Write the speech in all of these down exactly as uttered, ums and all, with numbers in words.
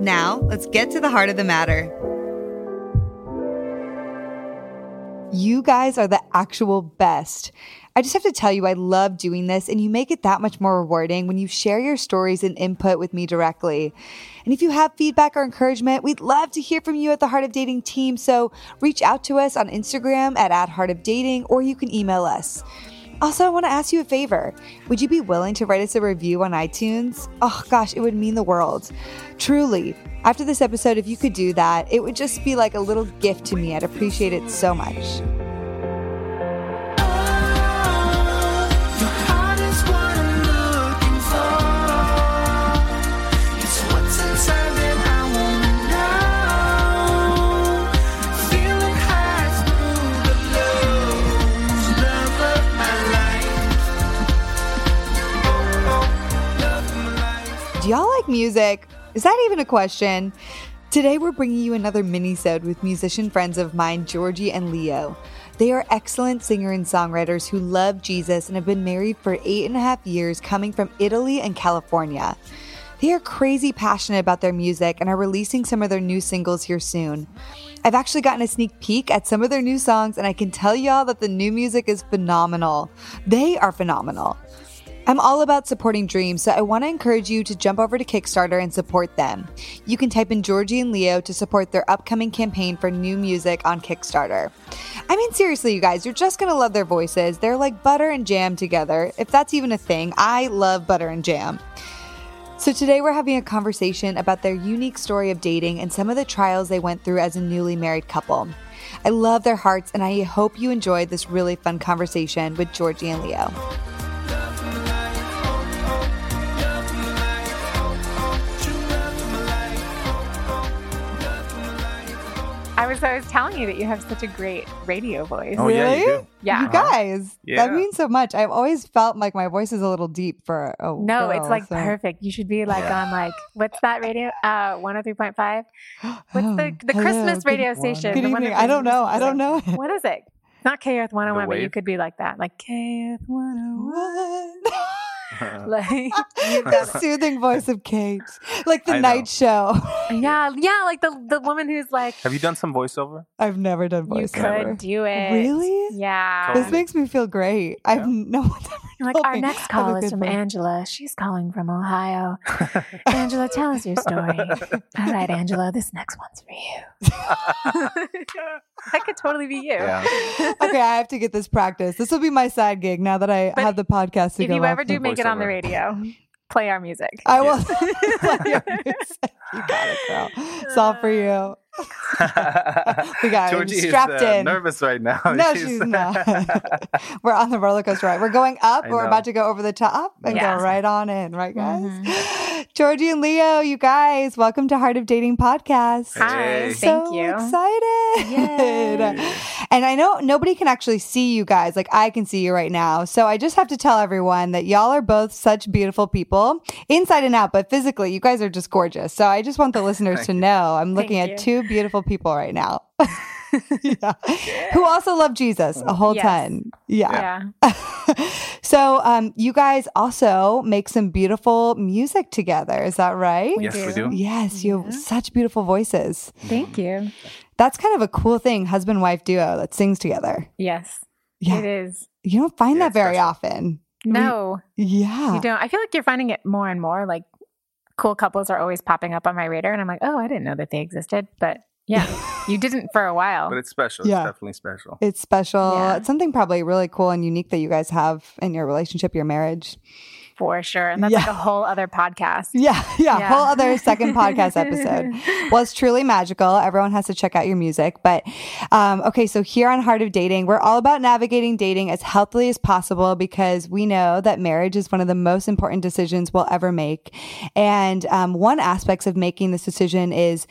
Now, let's get to the heart of the matter. You guys are the actual best. I just have to tell you, I love doing this, and you make it that much more rewarding when you share your stories and input with me directly. And if you have feedback or encouragement, we'd love to hear from you at the Heart of Dating team, so reach out to us on Instagram at, at Heart of Dating, or you can email us. Also, I want to ask you a favor. Would you be willing to write us a review on iTunes? Oh gosh, it would mean the world. Truly. After this episode, if you could do that, it would just be like a little gift to me. I'd appreciate it so much. Do y'all like music? Is that even a question? Today, we're bringing you another mini-sode with musician friends of mine, Georgie and Leo. They are excellent singer and songwriters who love Jesus and have been married for eight and a half years, coming from Italy and California. They are crazy passionate about their music and are releasing some of their new singles here soon. I've actually gotten a sneak peek at some of their new songs, and I can tell y'all that the new music is phenomenal. They are phenomenal. I'm all about supporting dreams, so I want to encourage you to jump over to Kickstarter and support them. You can type in Georgie and Leo to support their upcoming campaign for new music on Kickstarter. I mean, seriously, you guys, you're just going to love their voices. They're like butter and jam together, if that's even a thing. I love butter and jam. So today we're having a conversation about their unique story of dating and some of the trials they went through as a newly married couple. I love their hearts, and I hope you enjoyed this really fun conversation with Georgie and Leo. I was I was telling you that you have such a great radio voice. Oh, really? Yeah, you do. Yeah. You guys, yeah. That means so much. I've always felt like my voice is a little deep for a No, girl, it's like so. Perfect. You should be like yeah. on like, what's that radio? Uh, one oh three point five? What's oh, the, the Christmas hello. radio good station? Good the one I don't know. I don't know. What is it? Not K Earth one oh one, but you could be like that. Like K Earth one oh one. Like the soothing voice of Kate, like the night show. Yeah, yeah, like the the woman who's like. Have you done some voiceover? I've never done voiceover. You could do it. Really? Yeah. This makes me feel great. Yeah. I've no one's ever like our me. next call is from one. Angela. She's calling from Ohio. Angela, tell us your story. All right, Angela, this next one's for you. That could totally be you. Yeah. Okay, I have to get this practice. This will be my side gig now that I but have the podcast. To if go you ever do make it on the radio, play our music. I will play our music. You got it, girl. It's all for you. We got Georgie him strapped is, uh, in. Nervous right now. No, she's, she's not. We're on the roller coaster ride. We're going up. We're about to go over the top and yeah. go right on in, right, guys? Mm-hmm. Georgie and Leo, you guys, welcome to Heart of Dating podcast. Hi, hey. so thank you. Excited! Yay. And I know nobody can actually see you guys. Like I can see you right now. So I just have to tell everyone that y'all are both such beautiful people, inside and out, but physically, you guys are just gorgeous. So I just want the listeners to know I'm looking thank at you. two beautiful people right now. yeah. Yeah. Who also love Jesus a whole yes. ton. Yeah. yeah. So um, you guys also make some beautiful music together. Is that right? We yes, do. we do. Yes. You yeah. have such beautiful voices. Thank you. That's kind of a cool thing. Husband-wife duo that sings together. Yes. Yeah. It is. You don't find yeah, that very special. often. No. We, yeah. You don't. I feel like you're finding it more and more like cool couples are always popping up on my radar, and I'm like, oh, I didn't know that they existed. But yeah, you didn't for a while. But it's special. Yeah. It's definitely special. It's special. Yeah. It's something probably really cool and unique that you guys have in your relationship, your marriage. For sure. And that's yeah. like a whole other podcast. Yeah, yeah. Yeah. Whole other second podcast episode. Well, it's truly magical. Everyone has to check out your music. But um, okay, so here on Heart of Dating, we're all about navigating dating as healthily as possible because we know that marriage is one of the most important decisions we'll ever make. And um, one aspect of making this decision is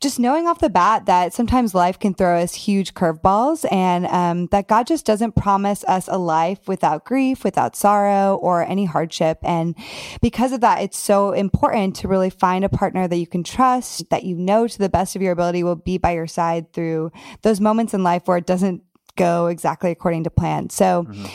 just knowing off the bat that sometimes life can throw us huge curveballs and um, that God just doesn't promise us a life without grief, without sorrow, or any hardship. And because of that, it's so important to really find a partner that you can trust, that you know to the best of your ability will be by your side through those moments in life where it doesn't go exactly according to plan. So mm-hmm.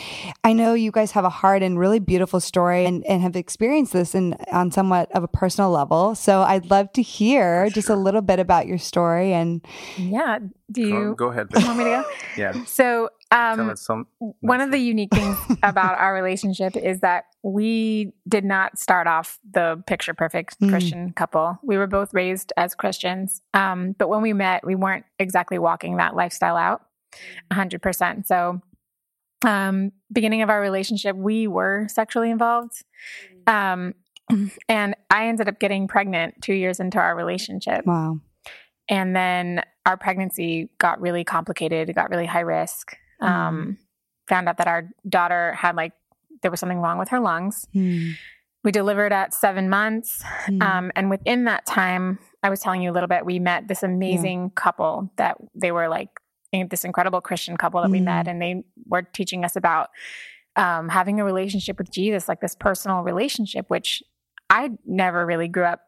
I know you guys have a hard and really beautiful story and, and have experienced this in on somewhat of a personal level. So I'd love to hear sure. just a little bit about your story. And yeah, do you go, go ahead, babe. Want me to go? Yeah. So um, some, one of the unique things about our relationship is that we did not start off the picture perfect Christian mm. couple. We were both raised as Christians. Um, but when we met, we weren't exactly walking that lifestyle out. A hundred percent. So, um, beginning of our relationship, we were sexually involved. Um, and I ended up getting pregnant two years into our relationship. Wow. And then our pregnancy got really complicated. It got really high risk. Um, mm. Found out that our daughter had like, there was something wrong with her lungs. Mm. We delivered at seven months. Mm. Um, and within that time, I was telling you a little bit, we met this amazing yeah. couple that they were like, this incredible Christian couple that we mm. met, and they were teaching us about um, having a relationship with Jesus, like this personal relationship, which I never really grew up.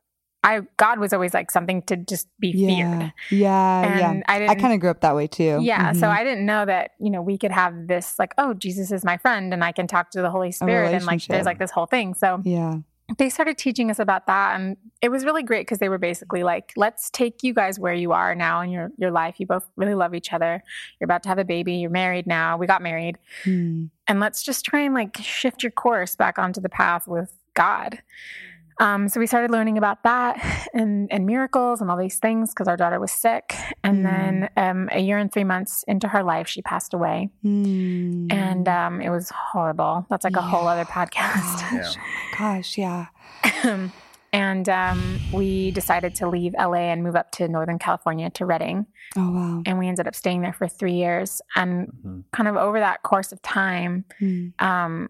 I God was always like something to just be yeah. feared. Yeah, and yeah. I, didn't, I kind of grew up that way too. Yeah, mm-hmm. so I didn't know that you know we could have this like, oh, Jesus is my friend, and I can talk to the Holy Spirit, and like there's like this whole thing. So yeah. They started teaching us about that, and it was really great because they were basically like, let's take you guys where you are now in your, your life. You both really love each other. You're about to have a baby. You're married now. We got married. Hmm. And let's just try and like shift your course back onto the path with God. Um, so we started learning about that and, and miracles and all these things because our daughter was sick. And mm. then um, a year and three months into her life, she passed away. Mm. And um, it was horrible. That's like yeah. a whole other podcast. Gosh, yeah. Gosh, yeah. And um, we decided to leave L A and move up to Northern California to Redding. Oh, wow. And we ended up staying there for three years. And mm-hmm. kind of over that course of time, mm. um,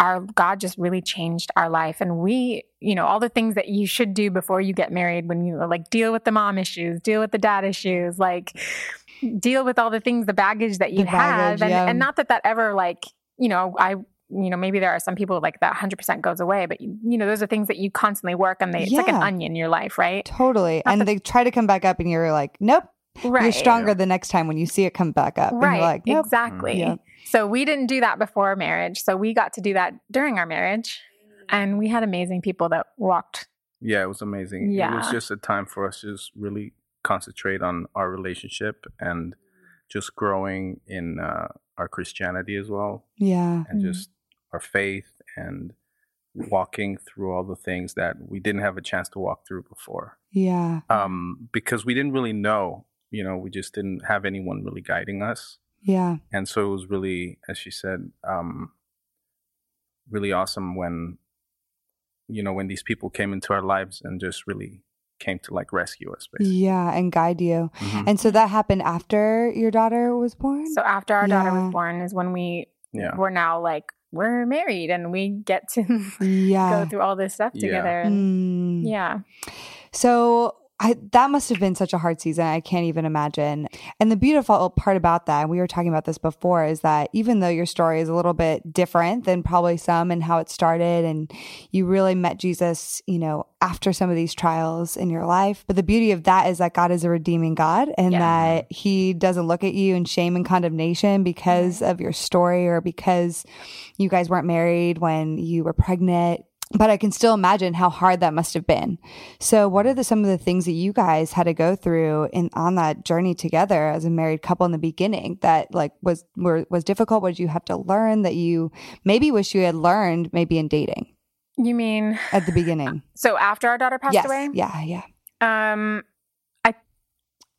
our God just really changed our life. And we, you know, all the things that you should do before you get married, when you like deal with the mom issues, deal with the dad issues, like deal with all the things, the baggage that you the have. Baggage, and, yeah. and not that that ever like, you know, I, you know, maybe there are some people like that one hundred percent goes away, but you, you know, those are things that you constantly work on. They, yeah. It's like an onion in your life, right? Totally. Not and that, they try to come back up and you're like, nope. Right. You're stronger the next time when you see it come back up. Right. And you're like, nope. Exactly. Yeah. So we didn't do that before marriage. So we got to do that during our marriage, and we had amazing people that walked. Yeah, it was amazing. Yeah. It was just a time for us to just really concentrate on our relationship and just growing in uh, our Christianity as well. Yeah. And mm-hmm. just our faith and walking through all the things that we didn't have a chance to walk through before. Yeah. Um, because we didn't really know, you know, we just didn't have anyone really guiding us. Yeah. And so it was really, as she said, um, really awesome when, you know, when these people came into our lives and just really came to like rescue us, basically. Yeah, and guide you. Mm-hmm. And so that happened after your daughter was born? So after our yeah. daughter was born is when we yeah. were now like, we're married and we get to yeah. go through all this stuff together. Yeah. Mm. yeah. So I, that must have been such a hard season. I can't even imagine. And the beautiful part about that, and we were talking about this before, is that even though your story is a little bit different than probably some and how it started, and you really met Jesus, you know, after some of these trials in your life. But the beauty of that is that God is a redeeming God, and yeah. that he doesn't look at you in shame and condemnation because of your story or because you guys weren't married when you were pregnant. But I can still imagine how hard that must have been. So what are the, some of the things that you guys had to go through in on that journey together as a married couple in the beginning that like was were, was difficult? What did you have to learn that you maybe wish you had learned maybe in dating? You mean? At the beginning. So after our daughter passed yes. away? Yeah, yeah. Um, I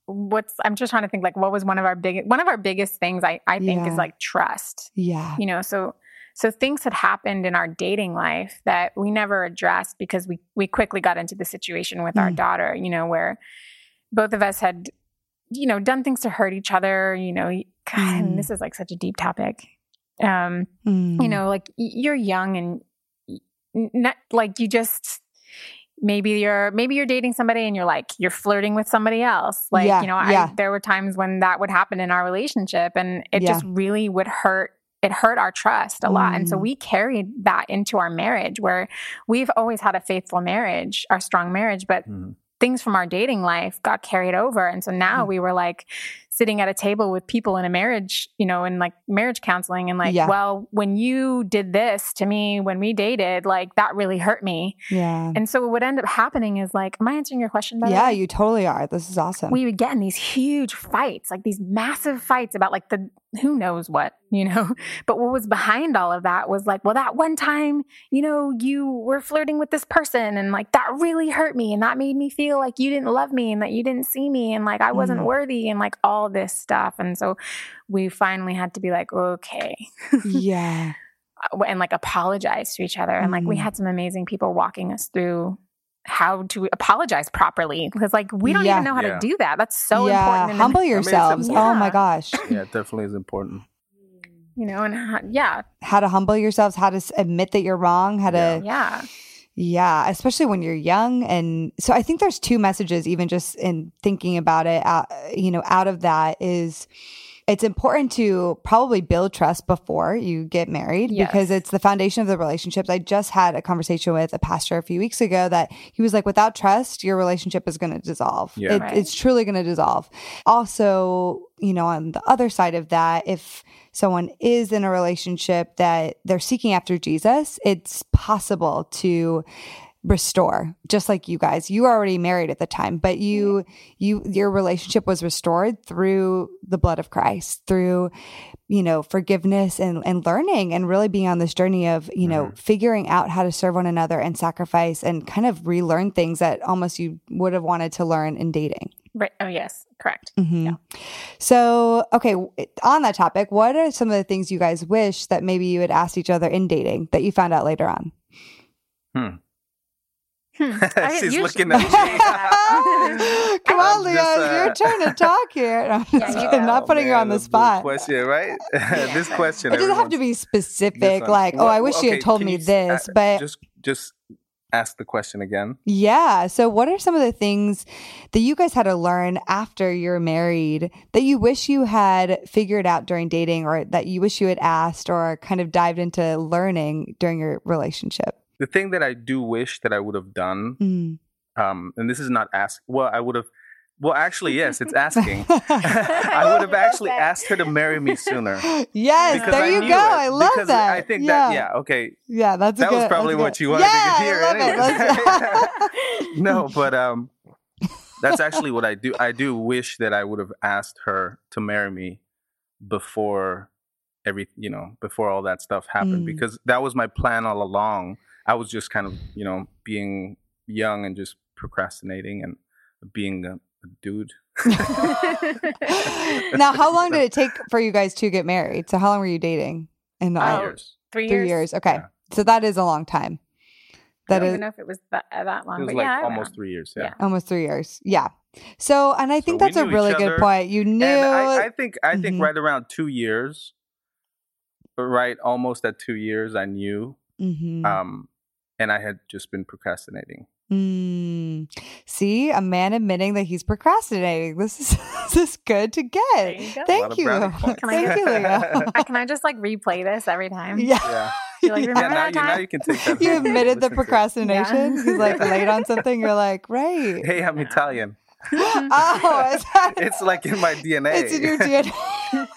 what's I'm just trying to think like what was one of our big one of our biggest things I, I think yeah. is like trust. Yeah. You know, so So things had happened in our dating life that we never addressed because we, we quickly got into the situation with mm. our daughter, you know, where both of us had, you know, done things to hurt each other, you know, God, mm. and this is like such a deep topic. Um, mm. You know, like you're young and not like you just, maybe you're, maybe you're dating somebody and you're like, you're flirting with somebody else. Like, yeah, you know, I, yeah. there were times when that would happen in our relationship and it yeah. just really would hurt. It hurt our trust a lot. Mm. And so we carried that into our marriage where we've always had a faithful marriage, our strong marriage, but mm. things from our dating life got carried over. And so now mm. we were like sitting at a table with people in a marriage, you know, in like marriage counseling and like, yeah. well, when you did this to me, when we dated, like that really hurt me. Yeah. And so what ended up happening is like, am I answering your question? By yeah, you totally are. This is awesome. We would get in these huge fights, like these massive fights about like the, who knows what, you know, but what was behind all of that was like, well, that one time, you know, you were flirting with this person and like, that really hurt me. And that made me feel like you didn't love me and that you didn't see me. And like, I wasn't mm. worthy and like all this stuff. And so we finally had to be like, okay. yeah. And like apologize to each other. And mm. like, we had some amazing people walking us through how to apologize properly because like we don't yeah. even know how yeah. to do that. That's so yeah. important. And humble yourselves. I mean, yeah. Oh my gosh. Yeah, it definitely is important. You know, and how, yeah. how to humble yourselves, how to admit that you're wrong, how to... Yeah. Yeah, especially when you're young. And so I think there's two messages, even just in thinking about it, uh, you know, out of that is... It's important to probably build trust before you get married yes. because it's the foundation of the relationships. I just had a conversation with a pastor a few weeks ago that he was like, without trust, your relationship is going to dissolve. Yeah. It, right. It's truly going to dissolve. Also, you know, on the other side of that, if someone is in a relationship that they're seeking after Jesus, it's possible to restore, just like you guys. You were already married at the time, but you, you, your relationship was restored through the blood of Christ, through, you know, forgiveness and, and learning and really being on this journey of, you know, mm-hmm. figuring out how to serve one another and sacrifice and kind of relearn things that almost you would have wanted to learn in dating. Right. Oh, yes. Correct. Mm-hmm. Yeah. So, okay. On that topic, what are some of the things you guys wish that maybe you had asked each other in dating that you found out later on? Hmm. Hmm. I, She's looking at me. Come on, Leon, uh, your turn to talk here. I'm yeah, just kidding, not putting oh, man, you on the spot. Question, right? This question. It doesn't have to be specific, like, well, oh, I wish okay, you had told me you, this, uh, but just just ask the question again. Yeah. So, what are some of the things that you guys had to learn after you're married that you wish you had figured out during dating, or that you wish you had asked, or kind of dived into learning during your relationship? The thing that I do wish that I would have done, mm. um, and this is not ask. Well, I would have. Well, actually, yes, it's asking. I would have actually asked her to marry me sooner. Yes, there I you go. It. I love because that. I think yeah. that. Yeah. Okay. Yeah, that's that a good, was probably what good. You wanted yeah, to hear. I love it. No, but um, that's actually what I do. I do wish that I would have asked her to marry me before every, you know, before all that stuff happened, mm. because that was my plan all along. I was just kind of, you know, being young and just procrastinating and being a, a dude. Now, how long did it take for you guys to get married? So how long were you dating? In all? Three years. Three years. Three years. Okay. Yeah. So that is a long time. That I don't is, even know if it was that, that long. It was but like yeah, almost know. three years. Yeah. yeah. Almost three years. Yeah. So, and I think so that's a really good point. You knew. And I, I think, I think mm-hmm. right around two years, right? Almost at two years, I knew. Mm-hmm. Um, and I had just been procrastinating. Mm. See, a man admitting that he's procrastinating. This is this is good to get. You Thank you. Can I, Thank you, Leo. Can I just like replay this every time? Yeah. yeah. You like, remember yeah, now, that time? You, now you can take that. You admitted the procrastination. Yeah. He's like late on something. You're like, right. Hey, I'm yeah. Italian. Oh, is that... It's like in my D N A. It's in your D N A.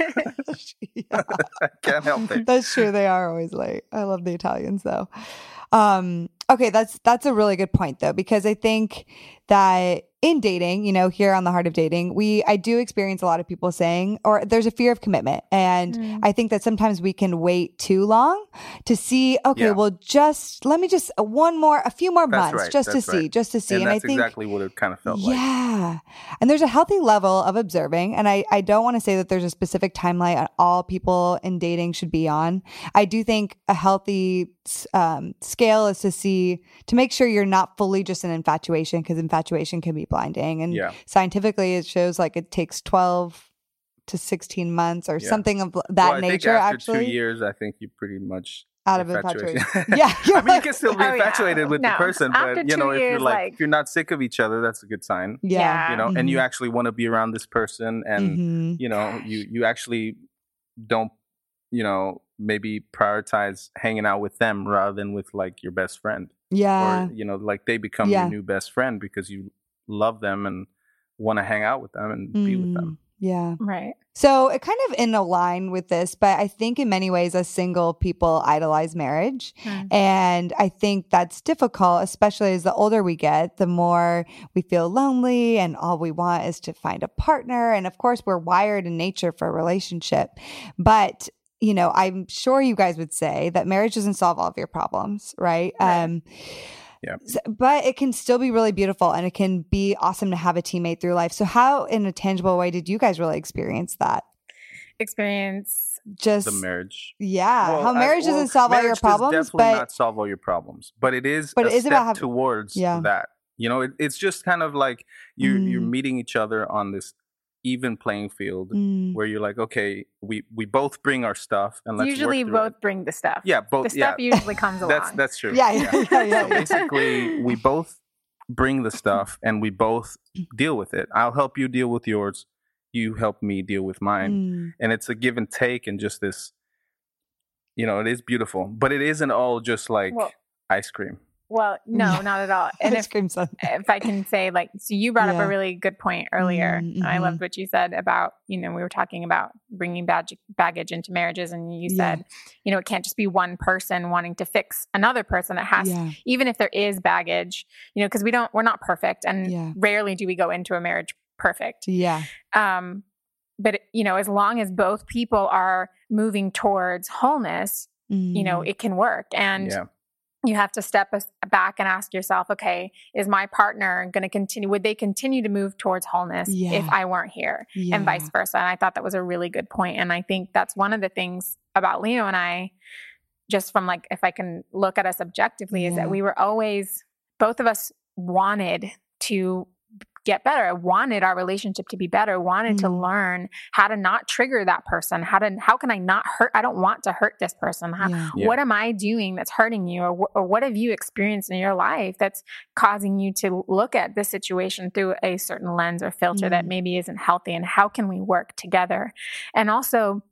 yeah. I can't help it. That's true. They are always late. I love the Italians, though. Um, Okay, that's that's a really good point though, because I think that in dating, you know, here on The Heart of Dating, we I do experience a lot of people saying, or there's a fear of commitment, and mm. I think that sometimes we can wait too long to see. Okay, yeah. well, just let me just uh, one more, a few more that's months, right. just that's to right. see, just to see. And, and that's I think exactly what it kind of felt yeah. like. Yeah, and there's a healthy level of observing, and I I don't want to say that there's a specific timeline on all people in dating should be on. I do think a healthy um, scale is to see. to make sure you're not fully just an infatuation, because infatuation can be blinding. And yeah. scientifically, it shows like it takes twelve to sixteen months or yeah. something of that well, nature. After actually, two years, I think you pretty much out of infatuation. yeah, I mean, like, you can still be oh, infatuated yeah. with no. the person, after but you know, if years, you're like, like if you're not sick of each other, that's a good sign. Yeah, yeah. you know, mm-hmm. and you actually want to be around this person, and mm-hmm. you know, you you actually don't, you know, maybe prioritize hanging out with them rather than with like your best friend. Yeah. Or, you know, like they become yeah. your new best friend because you love them and want to hang out with them and mm. be with them. Yeah. Right. So it kind of in a line with this, but I think in many ways as single people idolize marriage. Mm. And I think that's difficult, especially as the older we get, the more we feel lonely and all we want is to find a partner. And of course, we're wired in nature for a relationship. But you know, I'm sure you guys would say that marriage doesn't solve all of your problems, right? right. Um, yeah. But it can still be really beautiful, and it can be awesome to have a teammate through life. So how, in a tangible way, did you guys really experience that? Experience just the marriage. Yeah. Well, how marriage I, well, doesn't solve marriage all your problems. Does definitely but, not solve all your problems, but it is but a it is step about having, towards yeah. that. You know, it, it's just kind of like you, mm. you're meeting each other on this even playing field mm. where you're like, okay, we we both bring our stuff, and let's usually both it. bring the stuff. Yeah, both. The stuff yeah. usually comes along. That's that's true. Yeah, yeah, yeah. yeah, yeah, so yeah. basically, we both bring the stuff, and we both deal with it. I'll help you deal with yours. You help me deal with mine, mm. and it's a give and take, and just this. You know, it is beautiful, but it isn't all just like well, ice cream. Well, no, yeah. not at all. And if, if I can say, like, so you brought yeah. up a really good point earlier. Mm-hmm. I loved what you said about, you know, we were talking about bringing bag- baggage into marriages. And you said, yeah. you know, it can't just be one person wanting to fix another person. It has, yeah. even if there is baggage, you know, because we don't, we're not perfect. And yeah. rarely do we go into a marriage perfect. Yeah. Um, but, you know, as long as both people are moving towards wholeness, mm. you know, it can work. And yeah. you have to step back and ask yourself, okay, is my partner going to continue? Would they continue to move towards wholeness yeah. if I weren't here yeah. and vice versa? And I thought that was a really good point. And I think that's one of the things about Leo and I, just from like, if I can look at us objectively, yeah. is that we were always, both of us wanted to get better, wanted our relationship to be better, wanted mm. to learn how to not trigger that person. How to, how can I not hurt? I don't want to hurt this person. How, yeah. Yeah. What am I doing that's hurting you? Or, or what have you experienced in your life that's causing you to look at this situation through a certain lens or filter mm. that maybe isn't healthy? And how can we work together? And also,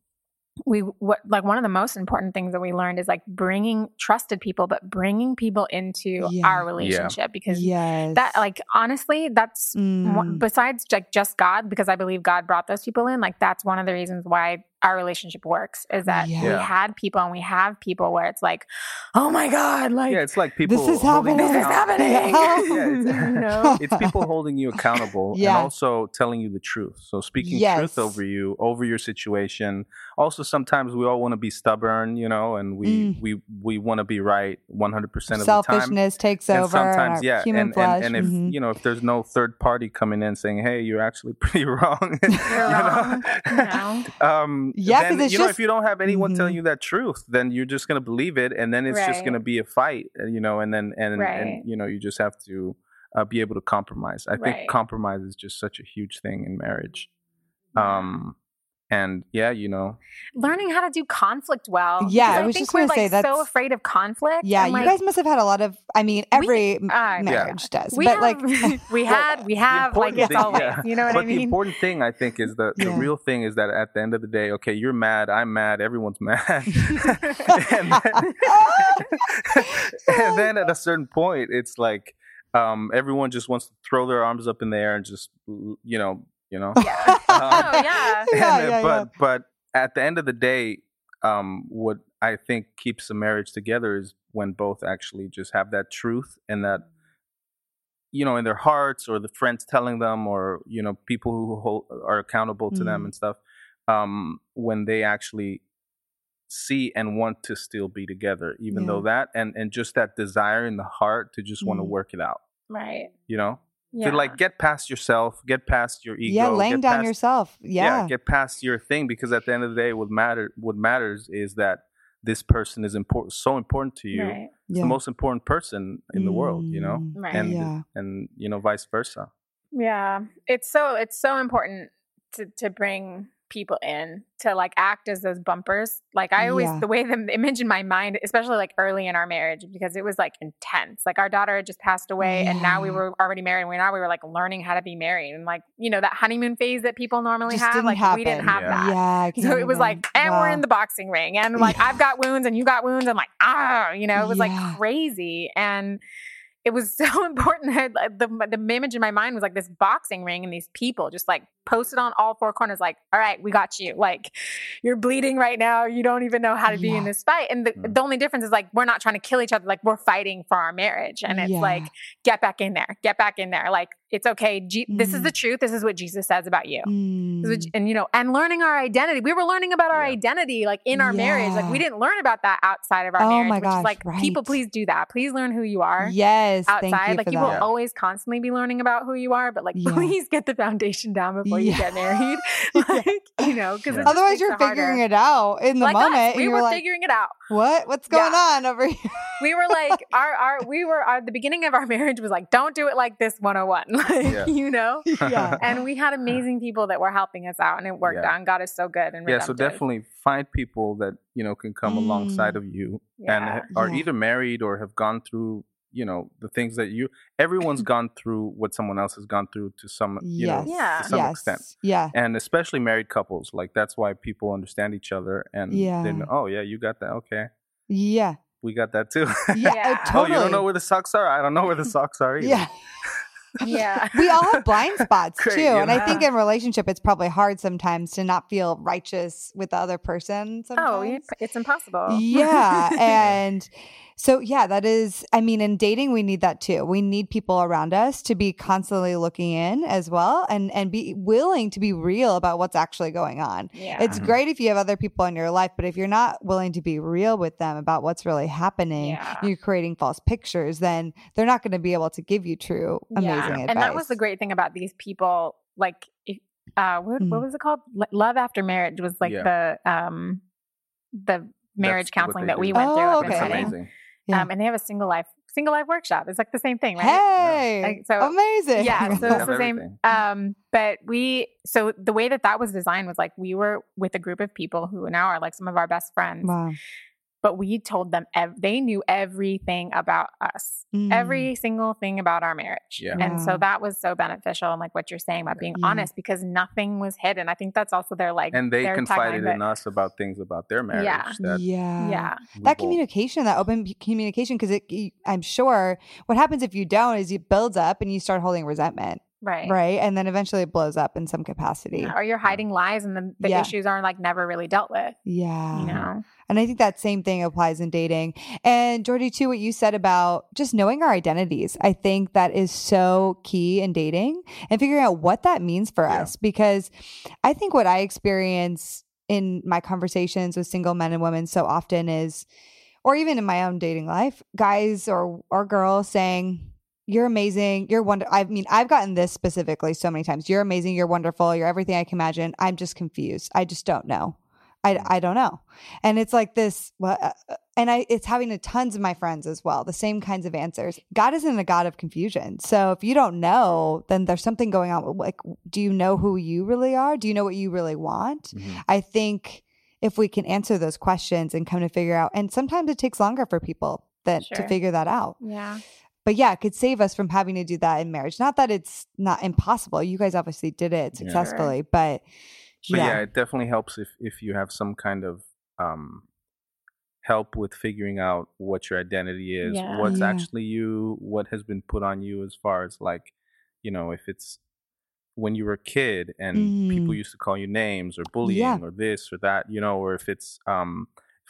we what, like one of the most important things that we learned is like bringing trusted people, but bringing people into yeah. our relationship yeah. because yes. that, like, honestly, that's mm. one, besides like just God, because I believe God brought those people in. Like, that's one of the reasons why our relationship works, is that yeah. we had people, and we have people where it's like, oh my God, like, yeah, it's like people, this is happening. This is happening. Yeah, it's, you know? It's people holding you accountable yeah. and also telling you the truth. So speaking yes. truth over you, over your situation. Also, sometimes we all want to be stubborn, you know, and we, mm. we, we want to be right one hundred percent of the time. Selfishness takes and over. Sometimes, yeah. Human and, flesh. and, and if, mm-hmm. you know, if there's no third party coming in saying, hey, you're actually pretty wrong. You're you wrong. Know? No. um, Yeah, then, it's you know, just, if you don't have anyone mm-hmm. telling you that truth, then you're just going to believe it, and then it's right. just going to be a fight, you know. And then and, right. and you know, you just have to uh, be able to compromise. I right. think compromise is just such a huge thing in marriage. Um, and yeah, you know, learning how to do conflict well. Yeah, I, I was think just we're like say that's, so afraid of conflict. Yeah, and, like, you guys must have had a lot of. I mean, every we, uh, marriage yeah. does, we but have, like we had, we have, like it's thing, always. Yeah. You know what but I mean? The important thing I think is the the yeah. real thing is that at the end of the day, okay, you're mad, I'm mad, everyone's mad, and, then, and then at a certain point, it's like um, everyone just wants to throw their arms up in the air and just you know. You know, yeah. Um, oh, yeah. And, yeah, yeah, but yeah. but at the end of the day, um, what I think keeps a marriage together is when both actually just have that truth and that, you know, in their hearts, or the friends telling them, or, you know, people who hold, are accountable to mm-hmm. them and stuff, um, when they actually see and want to still be together, even yeah. though that, and, and just that desire in the heart to just mm-hmm. want to work it out. Right. You know? Yeah. To like get past yourself, get past your ego. Yeah, laying down past, yourself. Yeah. yeah. Get past your thing, because at the end of the day, what matter what matters is that this person is important, so important to you. Right. It's yeah. the most important person in mm. the world, you know? Right. And yeah. and you know, vice versa. Yeah. It's so it's so important to, to bring people in, to like act as those bumpers. Like I always yeah. the way the image in my mind, especially like early in our marriage, because it was like intense. Like our daughter had just passed away yeah. and now we were already married, and we now we were like learning how to be married, and like, you know, that honeymoon phase that people normally just have didn't like happen. We didn't have yeah. that yeah, so it was like, and wow. we're in the boxing ring, and like yeah. I've got wounds and you got wounds, and like ah you know it was yeah. like crazy. And it was so important. The, the image in my mind was like this boxing ring and these people just like posted on all four corners, like, all right, we got you. Like, you're bleeding right now. You don't even know how to be yeah. in this fight. And the, mm. the only difference is like, we're not trying to kill each other. Like, we're fighting for our marriage. And it's yeah. like, get back in there, get back in there. Like, it's okay. G- mm. This is the truth. This is what Jesus says about you. Mm. What, and, you know, and learning our identity. We were learning about our yeah. identity, like in our yeah. marriage. Like, we didn't learn about that outside of our oh marriage. My which gosh, is like, right. people, please do that. Please learn who you are. Yes. Outside. Thank you like, for you that. Will always constantly be learning about who you are, but like, yeah. please get the foundation down before you yeah. get married. Like, you know, because yeah. otherwise you're figuring harder. It out in the like moment. Us, we were like, figuring it out. What? What's going yeah. on over here? We were like, our, our, we were, our, the beginning of our marriage was like, don't do it like this one oh one, like, yeah. you know? Yeah. And we had amazing people that were helping us out, and it worked yeah. out. And God is so good. And yeah. So definitely find people that, you know, can come mm. alongside of you yeah. and are yeah. either married or have gone through, you know, the things that you, everyone's gone through what someone else has gone through to some, you yes. know, yeah. to some yes. extent. Yeah. And especially married couples. Like, that's why people understand each other, and yeah. they know, oh yeah, you got that. Okay. Yeah. We got that too. Yeah. yeah. Oh, totally. You don't know where the socks are? I don't know where the socks are either. Yeah. Yeah. We all have blind spots Great, too. Yeah. And I think in relationship, it's probably hard sometimes to not feel righteous with the other person. Sometimes. Oh, it's impossible. Yeah. And so, yeah, that is, I mean, in dating, we need that too. We need people around us to be constantly looking in as well, and, and be willing to be real about what's actually going on. Yeah. It's great if you have other people in your life, but if you're not willing to be real with them about what's really happening, yeah. you're creating false pictures, then they're not going to be able to give you true, amazing yeah. advice. And that was the great thing about these people. Like, uh, what, mm. what was it called? L- Love After Marriage was like yeah. the, um, the marriage That's counseling that do. We went oh, through. Okay. That's amazing. Yeah. Um, and they have a single life, single life workshop. It's like the same thing, right? Hey, yeah. like, so amazing. Yeah. So it's the same. Um, but we, so the way that that was designed was like, we were with a group of people who now are like some of our best friends, wow. but we told them, ev- they knew everything about us, mm. every single thing about our marriage. Yeah. And wow. so that was so beneficial. And like what you're saying about being yeah. honest, because nothing was hidden. I think that's also their like, and they confided in that, us about things about their marriage. Yeah. That yeah. yeah. That communication, that open communication, because it, I'm sure what happens if you don't is it builds up and you start holding resentment. Right. Right. And then eventually it blows up in some capacity. Yeah. Or you're hiding lies, and the, the yeah. issues aren't like never really dealt with. Yeah. You know? And I think that same thing applies in dating. And Jordy, too, what you said about just knowing our identities, I think that is so key in dating and figuring out what that means for yeah. us. Because I think what I experience in my conversations with single men and women so often is, or even in my own dating life, guys or, or girls saying, you're amazing. You're wonderful. I mean, I've gotten this specifically so many times. You're amazing. You're wonderful. You're everything I can imagine. I'm just confused. I just don't know. I, I don't know. And it's like this, well, and I, it's having to tons of my friends as well, the same kinds of answers. God isn't a God of confusion. So if you don't know, then there's something going on. Like, do you know who you really are? Do you know what you really want? Mm-hmm. I think if we can answer those questions and come to figure out, and sometimes it takes longer for people that sure. to figure that out. Yeah. But yeah, it could save us from having to do that in marriage. Not that it's not impossible. You guys obviously did it successfully, yeah. but, but yeah. yeah, it definitely helps if, if you have some kind of um, help with figuring out what your identity is, yeah. what's yeah. actually you, what has been put on you as far as like, you know, if it's when you were a kid and mm. people used to call you names or bullying yeah. or this or that, you know, or if it's um,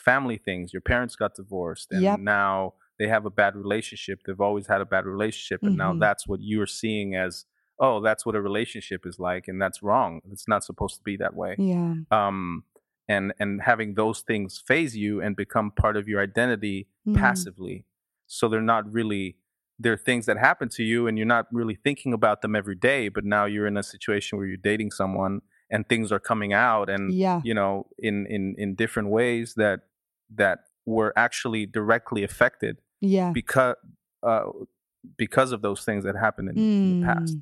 family things. Your parents got divorced, and yep. now they have a bad relationship. They've always had a bad relationship, and mm-hmm. now that's what you're seeing as, oh, that's what a relationship is like, and that's wrong. It's not supposed to be that way. Yeah. Um, and and having those things phase you and become part of your identity mm-hmm. passively. So they're not really, they're things that happen to you, and you're not really thinking about them every day, but now you're in a situation where you're dating someone and things are coming out and, yeah. you know, in, in, in different ways that, that were actually directly affected yeah. because, uh, because of those things that happened in, mm. in the past.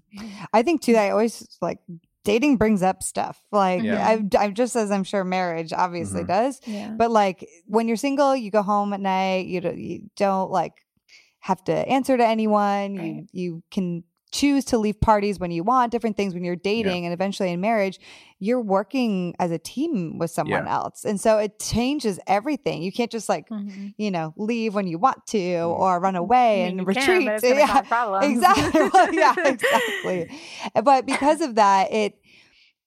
I think too, I always like dating brings up stuff like yeah. I've, I've just as I'm sure marriage obviously mm-hmm. does, yeah. but like when you're single, you go home at night, you don't, you don't like have to answer to anyone. Right. You, you can choose to leave parties when you want, different things when you're dating yeah. and eventually in marriage, you're working as a team with someone yeah. else. And so it changes everything. You can't just like, mm-hmm. you know, leave when you want to mm-hmm. or run away I mean, and retreat. Can, but yeah, cause exactly. Well, yeah, exactly. But because of that, it,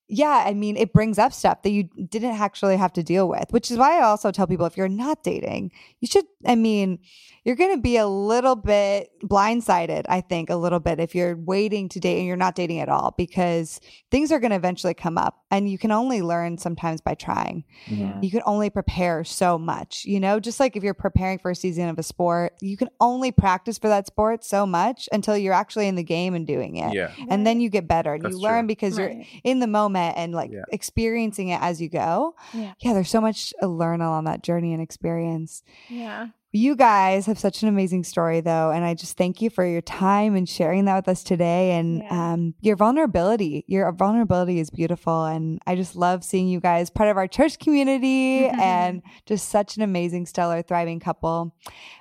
yeah, I mean, it brings up stuff that you didn't actually have to deal with, which is why I also tell people if you're not dating, you should, I mean, you're going to be a little bit blindsided, I think, a little bit if you're waiting to date and you're not dating at all, because things are going to eventually come up and you can only learn sometimes by trying. Yeah. You can only prepare so much, you know, just like if you're preparing for a season of a sport, you can only practice for that sport so much until you're actually in the game and doing it. Yeah. Right. And then you get better and That's you learn true. because right. you're in the moment. And like yeah. experiencing it as you go. Yeah. yeah, there's so much to learn along that journey and experience. Yeah. You guys have such an amazing story though. And I just thank you for your time and sharing that with us today. And yeah. um, your vulnerability, your vulnerability is beautiful. And I just love seeing you guys part of our church community mm-hmm. and just such an amazing, stellar, thriving couple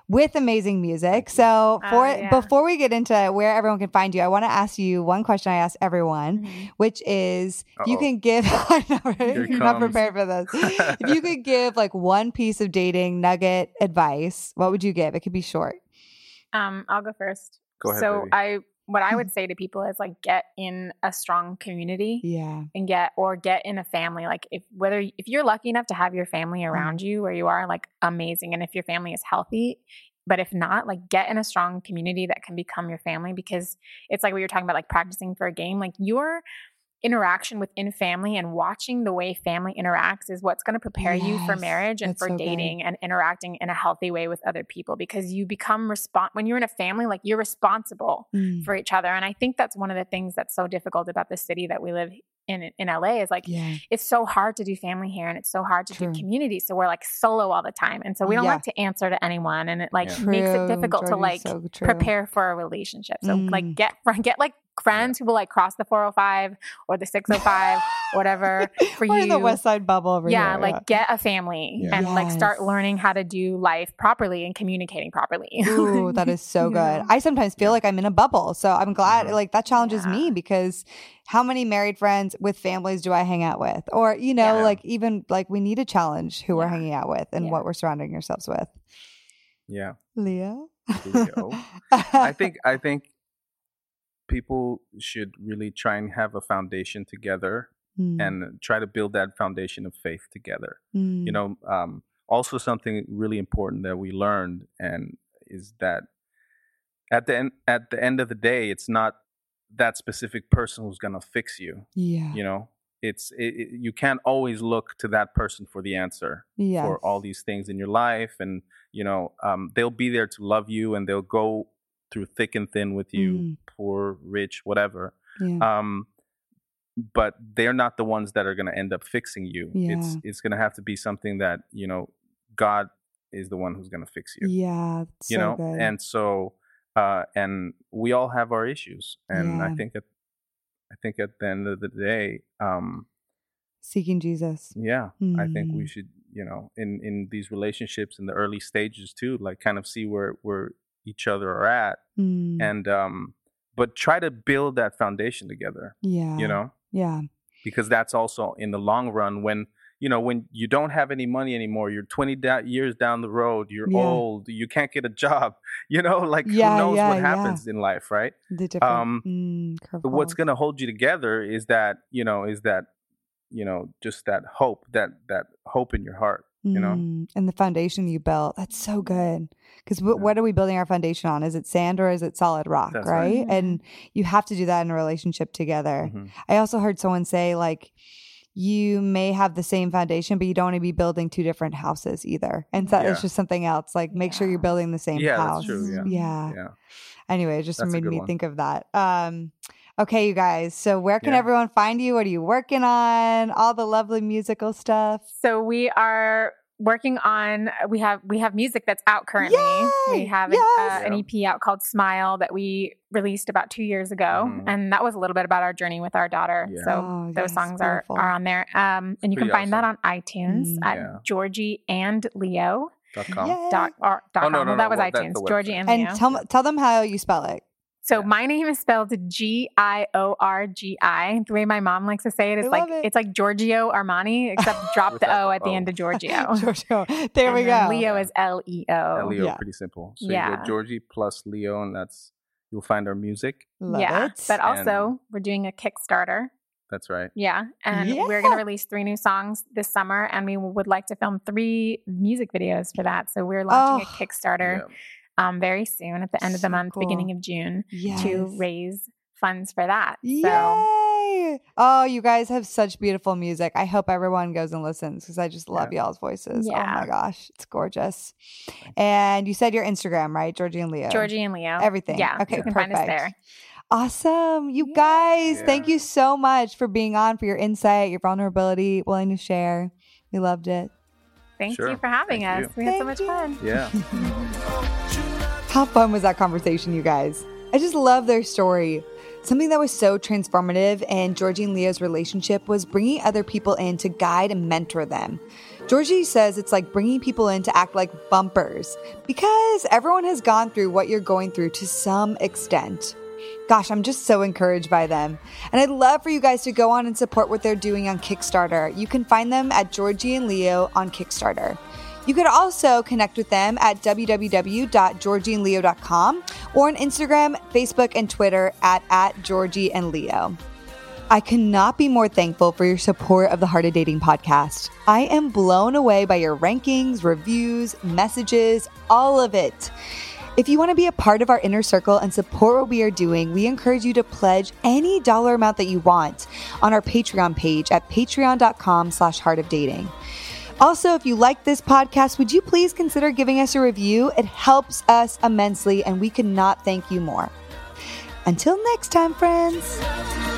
with amazing music. So for, uh, yeah. before we get into where everyone can find you, I want to ask you one question I ask everyone, mm-hmm. which is Uh-oh. you can give, I'm not, really, not prepared for this. If you could give like one piece of dating nugget advice, what would you give? It could be short. Um, I'll go first. Go ahead, so baby. I, what I would say to people is like, get in a strong community yeah. and get, or get in a family. Like if, whether, if you're lucky enough to have your family around you where you are, like amazing. And if your family is healthy, but if not, like get in a strong community that can become your family, because it's like we were talking about, like practicing for a game, like you're, interaction within family and watching the way family interacts is what's going to prepare yes, you for marriage and for so dating good. and interacting in a healthy way with other people, because you become respon- when you're in a family, like you're responsible mm. for each other. And I think that's one of the things that's so difficult about the city that we live in, in L A is like, yeah. it's so hard to do family here and it's so hard to True. do community. So we're like solo all the time. And so we don't yeah. like to answer to anyone. And it like yeah. makes it difficult Jordan's to like so prepare for a relationship. So mm. like get, get like, friends who will like cross the four oh five or the six oh five, whatever for you. Or the West Side bubble over yeah, here. Like yeah, like get a family yeah. and yes. like start learning how to do life properly and communicating properly. Ooh, that is so good. Yeah. I sometimes feel like I'm in a bubble. So I'm glad like that challenges yeah. me, because how many married friends with families do I hang out with? Or, you know, yeah. like even like we need to challenge who yeah. we're hanging out with and yeah. what we're surrounding ourselves with. Yeah. Leo? Leo. I think, I think, people should really try and have a foundation together mm. and try to build that foundation of faith together. Mm. You know, um, also something really important that we learned and is that at the end, at the end of the day, it's not that specific person who's going to fix you. Yeah. You know, it's, it, it, you can't always look to that person for the answer yes. for all these things in your life. And, you know, um, they'll be there to love you and they'll go through thick and thin with you, mm. poor, rich, whatever. Yeah. Um, but they're not the ones that are going to end up fixing you. Yeah. It's it's going to have to be something that, you know, God is the one who's going to fix you. Yeah. You so know, good. and so, uh, and we all have our issues. And yeah. I think that, I think at the end of the day, um, seeking Jesus. Yeah. Mm. I think we should, you know, in, in these relationships in the early stages too, like kind of see where we're, each other are at mm. and um but try to build that foundation together, yeah you know yeah because that's also in the long run, when you know when you don't have any money anymore, you're twenty da- years down the road, you're yeah. old, you can't get a job, you know like yeah, who knows yeah, what happens yeah. in life, right? The different, um mm, what's going to hold you together is that you know is that you know just that hope, that that hope in your heart you know? Mm, and the foundation you built. That's so good. Because w- yeah. what are we building our foundation on? Is it sand or is it solid rock, right? right? And you have to do that in a relationship together. Mm-hmm. I also heard someone say, like, you may have the same foundation, but you don't want to be building two different houses either. And that yeah. is just something else. Like, make yeah. sure you're building the same yeah, house. That's true. Yeah. yeah. yeah. Anyway, it just that's made me one. think of that. Um, okay, you guys. So where can yeah. everyone find you? What are you working on? All the lovely musical stuff. So we are working on, we have, we have music that's out currently. Yay! We have yes! an, uh, an E P out called Smile that we released about two years ago. Mm-hmm. And that was a little bit about our journey with our daughter. Yeah. So oh, those yes, songs are, are on there. Um, and you can find awesome. that on iTunes mm-hmm. at yeah. Georgie and Leo. Dot com. Dot, or, dot oh, no, com. No, no, well, that was well, iTunes. Georgie and Leo. And tell, tell them how you spell it. So yeah. my name is spelled G I O R G I. The way my mom likes to say it is like it. it's like Giorgio Armani, except drop the O at the oh. end of Giorgio. Giorgio. There and we go. Leo is L E O. Leo, yeah. pretty simple. So yeah. you go Georgie plus Leo, and that's you'll find our music. Love yeah. it. But also and we're doing a Kickstarter. That's right. Yeah. And yeah. we're going to release three new songs this summer, and we would like to film three music videos for that. So we're launching oh. a Kickstarter. Yeah. Um, very soon at the end so of the month, cool. beginning of June yes. to raise funds for that. So. Yay! Oh, you guys have such beautiful music. I hope everyone goes and listens because I just love yeah. y'all's voices. Yeah. Oh my gosh. It's gorgeous. And you said your Instagram, right? Georgie and Leo. Georgie and Leo. Everything. Yeah. Okay, you can perfect. Find us there. Awesome. You yeah. guys, yeah. thank you so much for being on, for your insight, your vulnerability, willing to share. We loved it. Thank sure. you for having thank us. You. We had thank so much you. Fun. Yeah. How fun was that conversation, you guys? I just love their story. Something that was so transformative in Georgie and Leo's relationship was bringing other people in to guide and mentor them. Georgie says it's like bringing people in to act like bumpers because everyone has gone through what you're going through to some extent. Gosh, I'm just so encouraged by them. And I'd love for you guys to go on and support what they're doing on Kickstarter. You can find them at Georgie and Leo on Kickstarter. You could also connect with them at w w w dot georgie and leo dot com or on Instagram, Facebook, and Twitter at, at Georgie and Leo. I cannot be more thankful for your support of the Heart of Dating podcast. I am blown away by your rankings, reviews, messages, all of it. If you want to be a part of our inner circle and support what we are doing, we encourage you to pledge any dollar amount that you want on our Patreon page at patreon dot com slash heart of dating. Also, if you like this podcast, would you please consider giving us a review? It helps us immensely, and we could not thank you more. Until next time, friends.